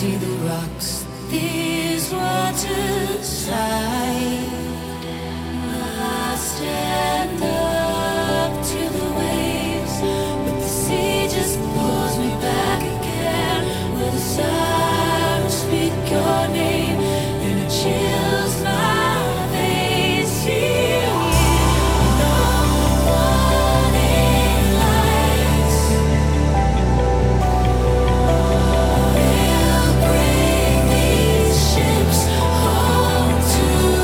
See the rocks, these waters side. I stand up to the waves, but the sea just pulls me back again. With a sigh, I speak your name, and it chills my face. Here, no warning lights. We'll bring these ships home to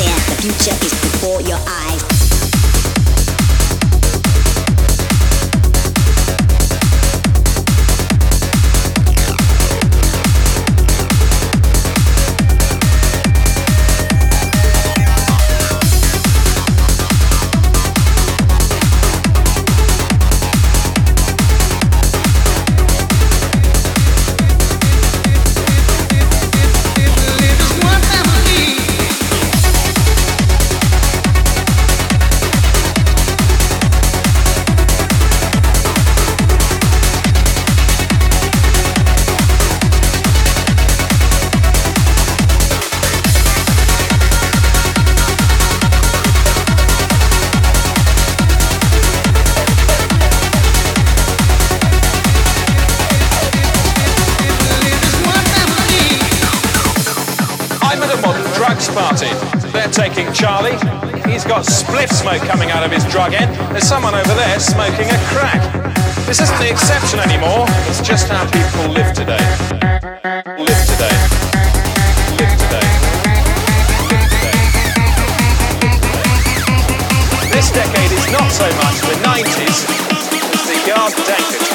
there, the future is before your eyes. Charlie, he's got spliff smoke coming out of his drug end. There's someone over there smoking a crack. This isn't the exception anymore. It's just how people live today. Live today. Live today. Live today. This decade is not so much the 90s, it's the yard decades.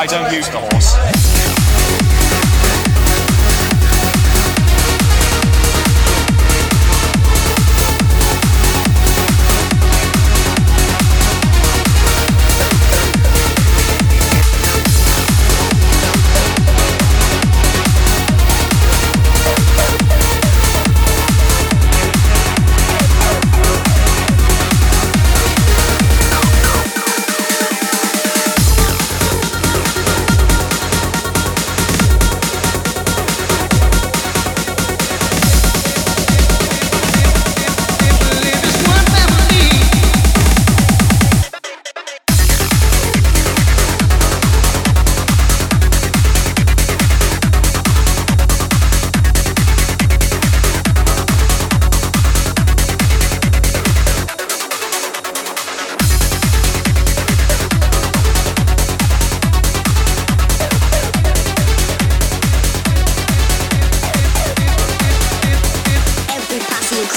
I don't use the horse.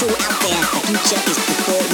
two out there, you check is before